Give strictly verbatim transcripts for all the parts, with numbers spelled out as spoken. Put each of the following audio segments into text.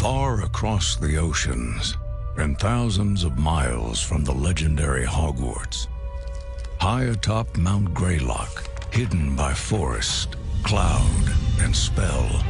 Far across the oceans and thousands of miles from the legendary Hogwarts, high atop Mount Greylock, hidden by forest, cloud, and spell,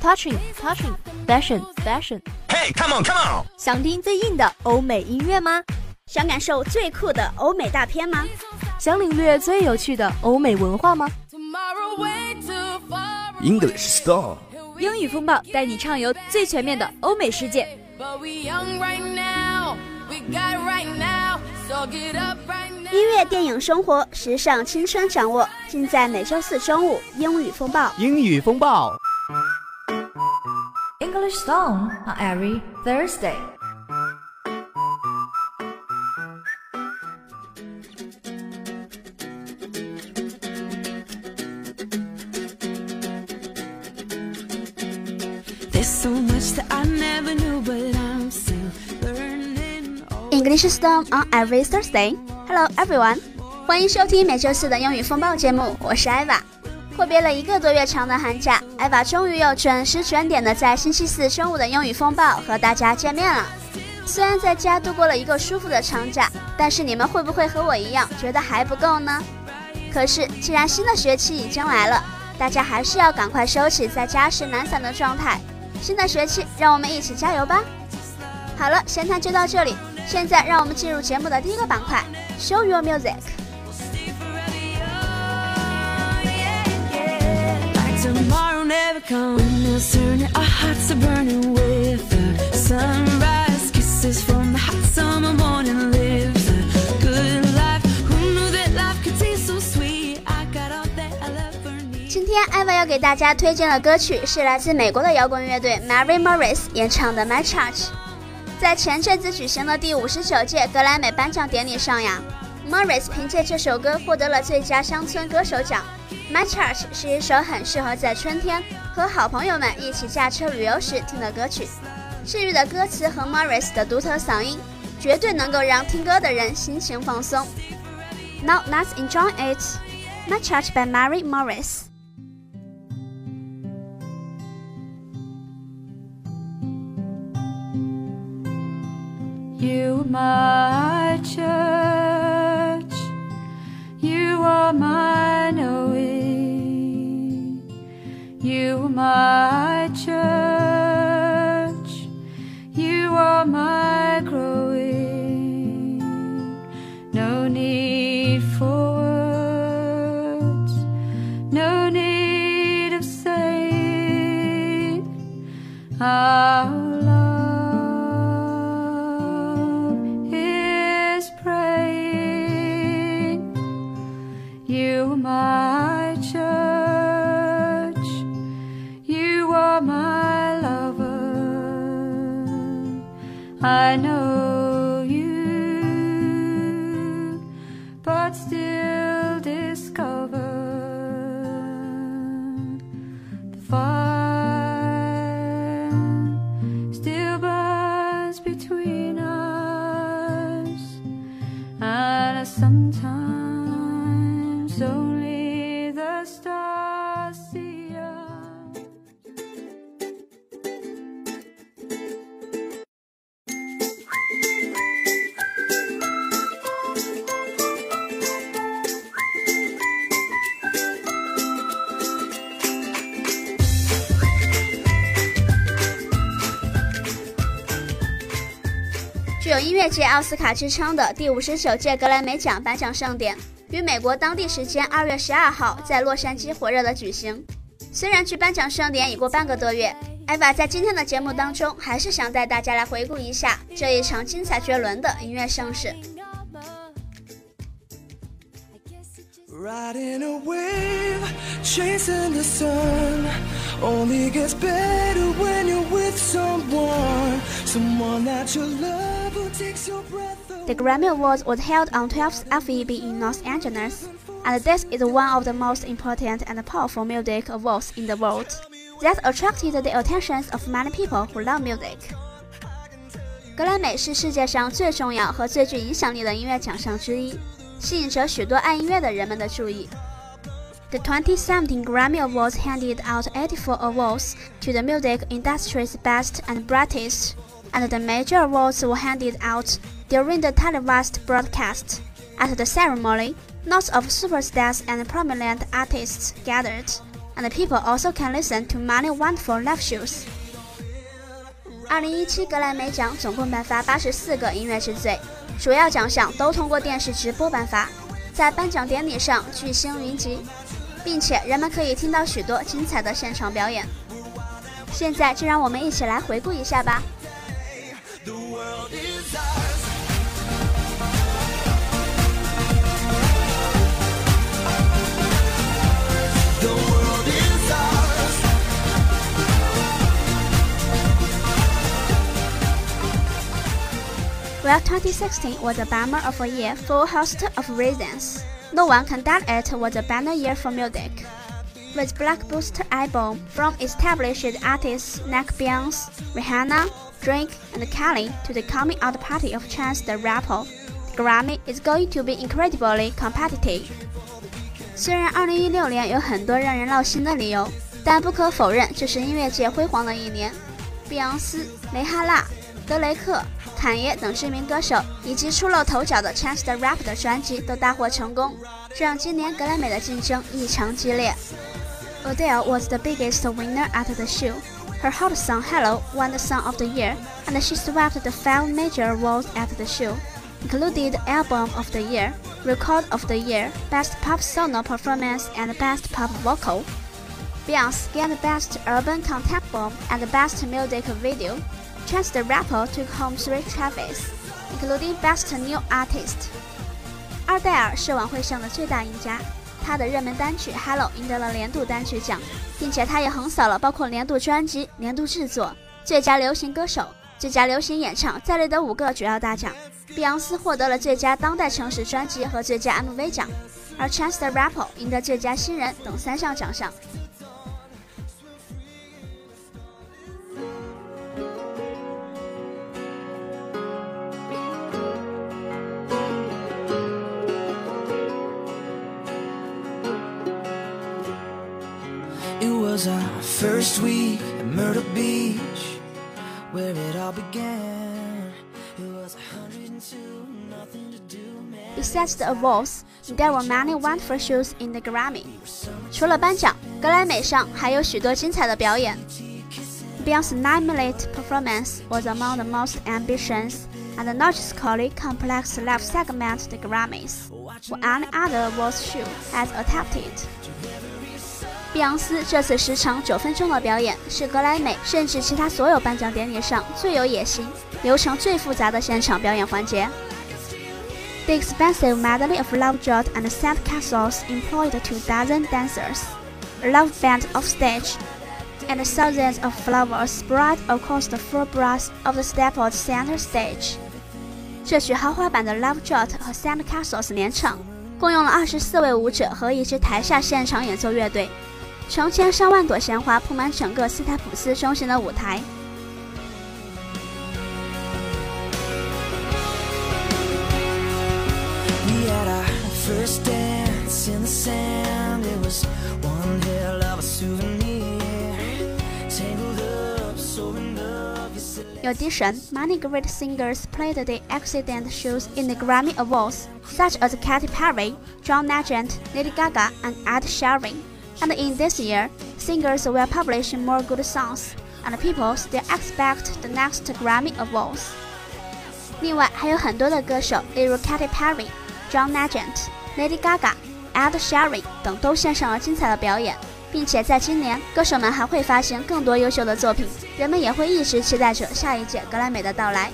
Touching, touching, fashion, fashion. Hey, come on, come on! 想听最硬的欧美音乐吗？想感受最酷的欧美大片吗？想领略最有趣的欧美文化吗 ？English Star 英语风暴带你畅游最全面的欧美世界。音乐、电影、生活、时尚、青春，掌握尽在每周四中午英语风暴。英语风暴。English song on every Thursday. There's so much that I never knew, but I'm still learning. English song on every Thursday. Hello, everyone. 欢迎收听每周四的英语风暴节目，我是艾娃。阔别了一个多月长的寒假，艾娃终于又准时准点的在星期四中午的英语风暴和大家见面了。虽然在家度过了一个舒服的长假，但是你们会不会和我一样觉得还不够呢？可是既然新的学期已经来了，大家还是要赶快收起在家时懒散的状态。新的学期，让我们一起加油吧！好了，闲谈就到这里，现在让我们进入节目的第一个板块 Show Your Music。Tomorrow never comes. Windmills turning, our hearts are burning with the sunrise. Kisses from the hot summer morning. Live the good life. Who knew that life could be so sweet? I got all that I love for me. 今天艾娃要给大家推荐的歌曲是来自美国的摇滚乐队 Mary Morris 演唱的《My Church》。在前阵子举行的第五十九届格莱美颁奖典礼上呀，Morris 凭借这首歌获得了最佳乡村歌手奖。My Church 是一首很适合在春天和好朋友们一起驾车旅游时听的歌曲，治愈的歌词和 Morris 的独特嗓音绝对能够让听歌的人心情放松。Now let's enjoy it. My Church by Mary Morris. You my church, you are mine, O E. You my church, you are my growing. No need for words, no need of saying. Our love.You my church, you are my lover. I know you, but still discover the fire still burns between us, and I sometimes.Only the stars see us.具有音乐界奥斯卡之称的第五十九届格莱美奖颁奖盛典。于美国当地时间二月十二号在洛杉矶火热的举行。虽然距颁奖盛典已过半个多月，艾娃在今天的节目当中还是想带大家来回顾一下这一场精彩绝伦的音乐盛事。The Grammy Awards was held on twelfth of February in Los Angeles, and this is one of the most important and powerful music awards in the world that attracted the attention of many people who love music. 格莱美是世界上最重要和最具影响力的音乐奖项之一，吸引着许多爱音乐的人们的注意。The twenty seventeen Grammy Awards handed out eighty-four awards to the music industry's best and brightest, and the major awards were handed out during the televised broadcast. At the ceremony, lots of superstars and prominent artists gathered, and people also can listen to many wonderful live shows.二零一七格莱美奖总共颁发八十四个音乐之最，主要奖项都通过电视直播颁发。在颁奖典礼上巨星云集，并且人们可以听到许多精彩的现场表演。现在就让我们一起来回顾一下吧。Well, twenty sixteen was a bummer of a year for a host of reasons. No one can doubt it was a banner year for music. With blockbuster albums from established artists like Beyonce, Rihanna, Drake, and Kelly to the coming out party of Chance the Rapper, the Grammy is going to be incredibly competitive. 虽然二零一六年有很多让人闹心的理由，但不可否认这是音乐界辉煌的一年。碧昂斯、蕾哈娜、德雷克、坎耶等知名歌手以及出露头角的 Chance the Rapper 的专辑都大获成功，这让今年格莱美的竞争异常激烈。Adele was the biggest winner at the show. Her hot song Hello won the Song of the Year, and she swept the five major awards at the show, including Album of the Year, Record of the Year, Best Pop Solo Performance, and Best Pop Vocal. Beyonce gained Best Urban Contemporary and Best Music Video.Chance the Rapper took home three trophies, including Best New Artist. 二代尔是晚会上的最大赢家，他的热门单曲《Hello》赢得了年度单曲奖，并且他也横扫了包括年度专辑、年度制作、最佳流行歌手、最佳流行演唱在内的五个主要大奖。碧昂斯获得了最佳当代城市专辑和最佳 M V 奖，而 Chance the Rapper 赢得最佳新人等三项奖项。First week at Myrtle Beach, where it all began. It was one hundred two, nothing to do. Besides the awards, there were many wonderful shows in the Grammy. 除了颁奖，格莱美上还有许多精彩的表演。Beyonce's nine-minute performance was among the most ambitious and logically complex live segments the Grammys or any other awards show has attempted.碧昂斯这次时长九分钟的表演是格莱美甚至其他所有颁奖典礼上最有野心、流程最复杂的现场表演环节。The expensive medley of love jot and sandcastles employed two dozen dancers, a love band off stage, and thousands of flowers spread across the full breadth of the stapled center stage. 这曲豪华版的 Love Jot 和 Sandcastles 联唱，共用了二十四位舞者和一支台下现场演奏乐队。成千上万朵鲜花铺满整个斯坦普斯中心的舞台。In addition, many great singers played the accident shows in the Grammy Awards, such as Katy Perry, John Legend, Lady Gaga, and Ed Sheeran.And in this year, singers will publish more good songs, and people still expect the next Grammy Awards. 另外，还有很多的歌手，例如 Katy Perry、John Legend、Lady Gaga、Ed Sheeran 等，都献上了精彩的表演，并且在今年，歌手们还会发行更多优秀的作品，人们也会一直期待着下一届格莱美的到来。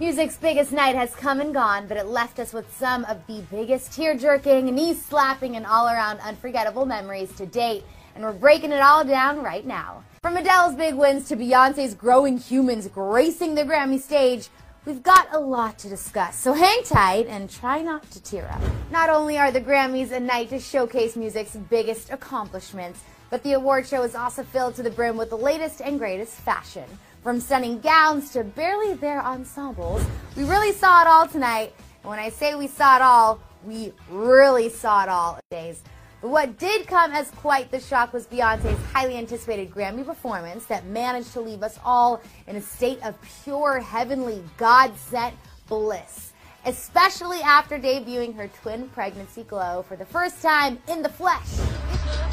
Music's biggest night has come and gone, but it left us with some of the biggest tear-jerking, knee-slapping, and all-around unforgettable memories to date. And we're breaking it all down right now. From Adele's big wins to Beyonce's growing humans gracing the Grammy stage, We've got a lot to discuss, so hang tight and try not to tear up. Not only are the Grammys a night to showcase music's biggest accomplishments, but the award show is also filled to the brim with the latest and greatest fashion. From stunning gowns to barely there ensembles, we really saw it all tonight. And when I say we saw it all, we really saw it all days. But what did come as quite the shock was Beyonce's highly anticipated Grammy performance that managed to leave us all in a state of pure heavenly God-sent bliss, especially after debuting her twin pregnancy glow for the first time in the flesh.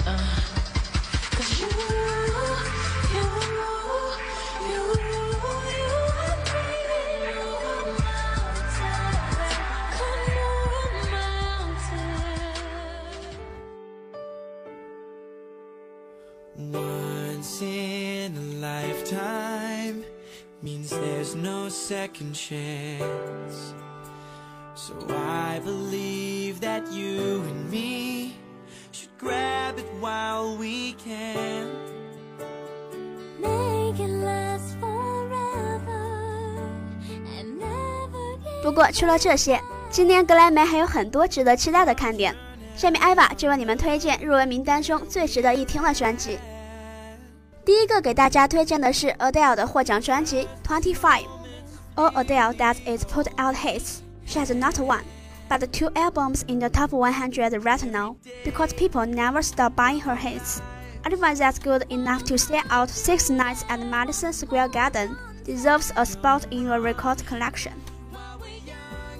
Uh, cause you, you. Once in a lifetime means there's no second chance. So I believe that you and me should grab it while we can. Make it last forever and never get. 不过除了这些，今年格莱美还有很多值得期待的看点。下面艾娃就为你们推荐入围名单中最值得一听的专辑。第一个给大家推荐的是 Adele 的获奖专辑 Twenty Five。All Adele does is put out hits. She has not one, but two albums in the top one hundred right now because people never stop buying her hits. Anyone that's good enough to stay out six nights at Madison Square Garden deserves a spot in your record collection.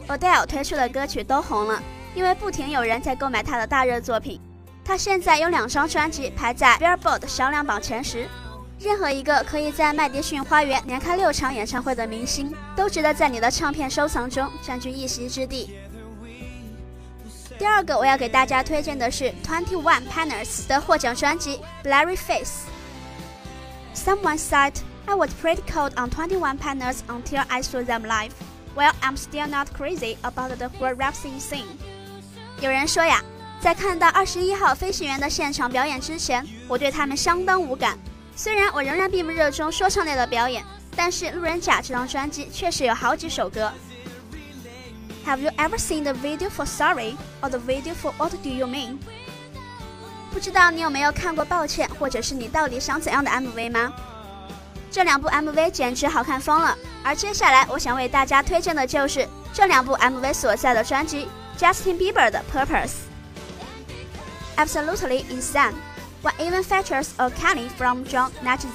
Adele 推出的歌曲都红了，因为不停有人在购买她的大热作品。他现在有两张专辑排在 Billboard 销量榜前十，任何一个可以在麦迪逊花园连开六场演唱会的明星，都值得在你的唱片收藏中占据一席之地。第二个我要给大家推荐的是 Twenty One Pilots 的获奖专辑 Blurry Face。Someone said I was pretty cold on Twenty One Pilots until I saw them live. Well, I'm still not crazy about the whole rap scene. 有人说呀，在看到二十一号飞行员的现场表演之前，我对他们相当无感。虽然我仍然并不热衷说唱类的表演，但是《路人甲》这张专辑确实有好几首歌。Have you ever seen the video for Sorry or the video for What Do You Mean？ 不知道你有没有看过《抱歉》或者是你到底想怎样的 M V 吗？这两部 M V 简直好看疯了。而接下来我想为大家推荐的就是这两部 M V 所在的专辑 Justin Bieber 的 Purpose。Absolutely insane. One even features a Kelly from John Legend.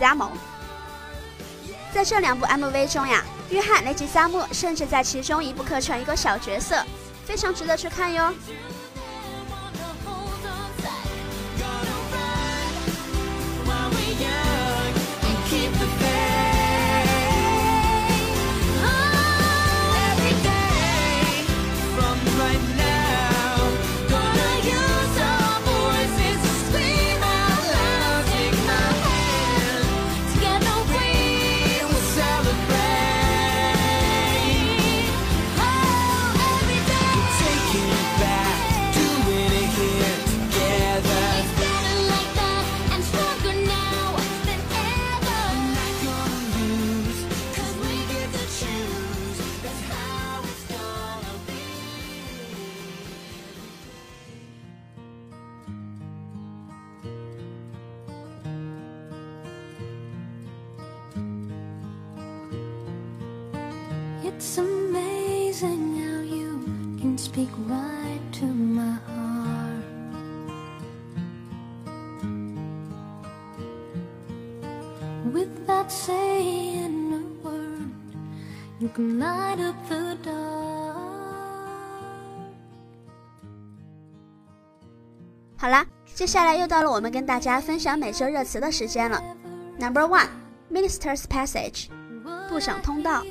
在这两部 M V 中呀，约翰·雷吉萨姆甚至在其中一部客串一个小角色，非常值得去看哟。It's amazing how you can speak right to my heart. Without saying a word, you can light up the dark. 好啦，接下来又到了我们跟大家分享每周热词的时间了。Number one, Minister's Passage， 部长通道。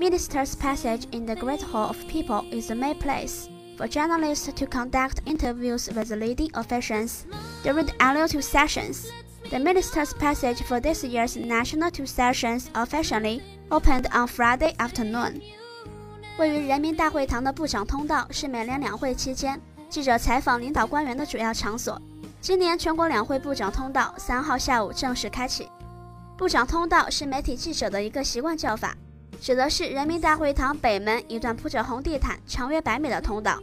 Minister's Passage in the Great Hall of People is the main place for journalists to conduct interviews with leading officials during the annual two sessions. The Minister's Passage for this year's National Two Sessions officially opened on Friday afternoon. 位于人民大会堂的部长通道是美联两会期间记者采访领导官员的主要场所。今年全国两会部长通道三号下午正式开启。部长通道是媒体记者的一个习惯叫法。指的是人民大会堂北门一段铺着红地毯、长约百米的通道。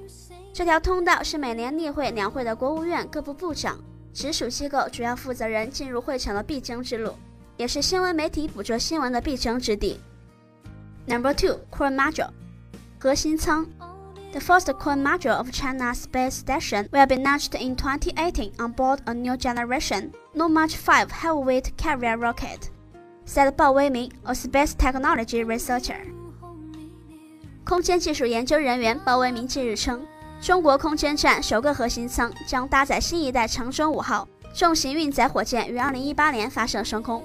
这条通道是每年例会两会的国务院各部部长、直属机构主要负责人进入会场的必经之路，也是新闻媒体捕捉新闻的必争之地。Number two, Core Module， 核心舱。The first core module of China's space station will be launched in twenty eighteen on board a new generation Nomarch five heavyweight carrier rocket, said Bao Weiming, a space technology researcher. 空间技术研究人员鲍威明近日称，中国空间站首个核心舱将搭载新一代长征五号重型运载火箭于二零一八年发射升空。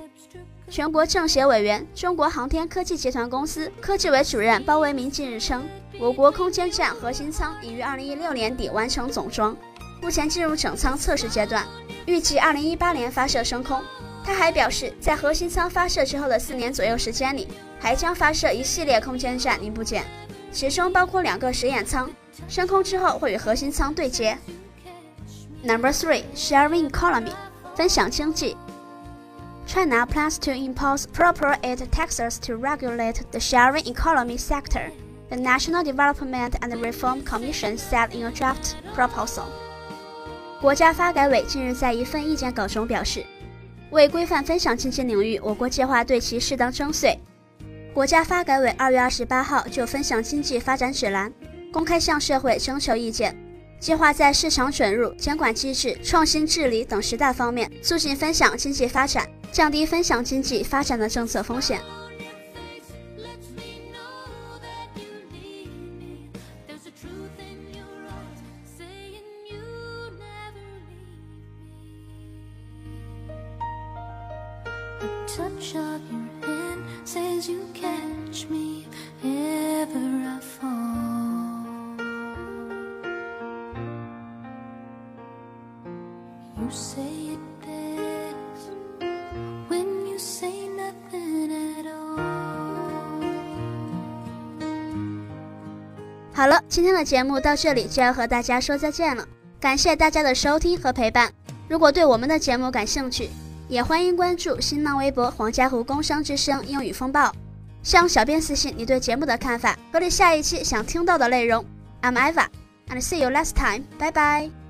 全国政协委员、中国航天科技集团公司科技委主任鲍威明近日称，我国空间站核心舱已于二零一六年底完成总装，目前进入整舱测试阶段，预计二零一八年发射升空。他还表示，在核心舱发射之后的四年左右时间里，还将发射一系列空间站零部件，其中包括两个实验舱，升空之后会与核心舱对接。Number three, sharing economy， 分享经济。China plans to impose appropriate taxes to regulate the sharing economy sector, the National Development and Reform Commission said in a draft proposal. 国家发改委近日在一份意见稿中表示，为规范分享经济领域，我国计划对其适当征税。国家发改委二月二十八号就分享经济发展指南公开向社会征求意见，计划在市场准入、监管机制、创新治理等十大方面促进分享经济发展，降低分享经济发展的政策风险。You say it best when you say nothing at all. 好了，今天的节目到这里就要和大家说再见了，感谢大家的收听和陪伴。如果对我们的节目感兴趣，也欢迎关注新浪微博黄家湖工商之声英语风暴，向小编私信你对节目的看法，合理下一期想听到的内容。 I'm Eva and see you next time. Bye bye.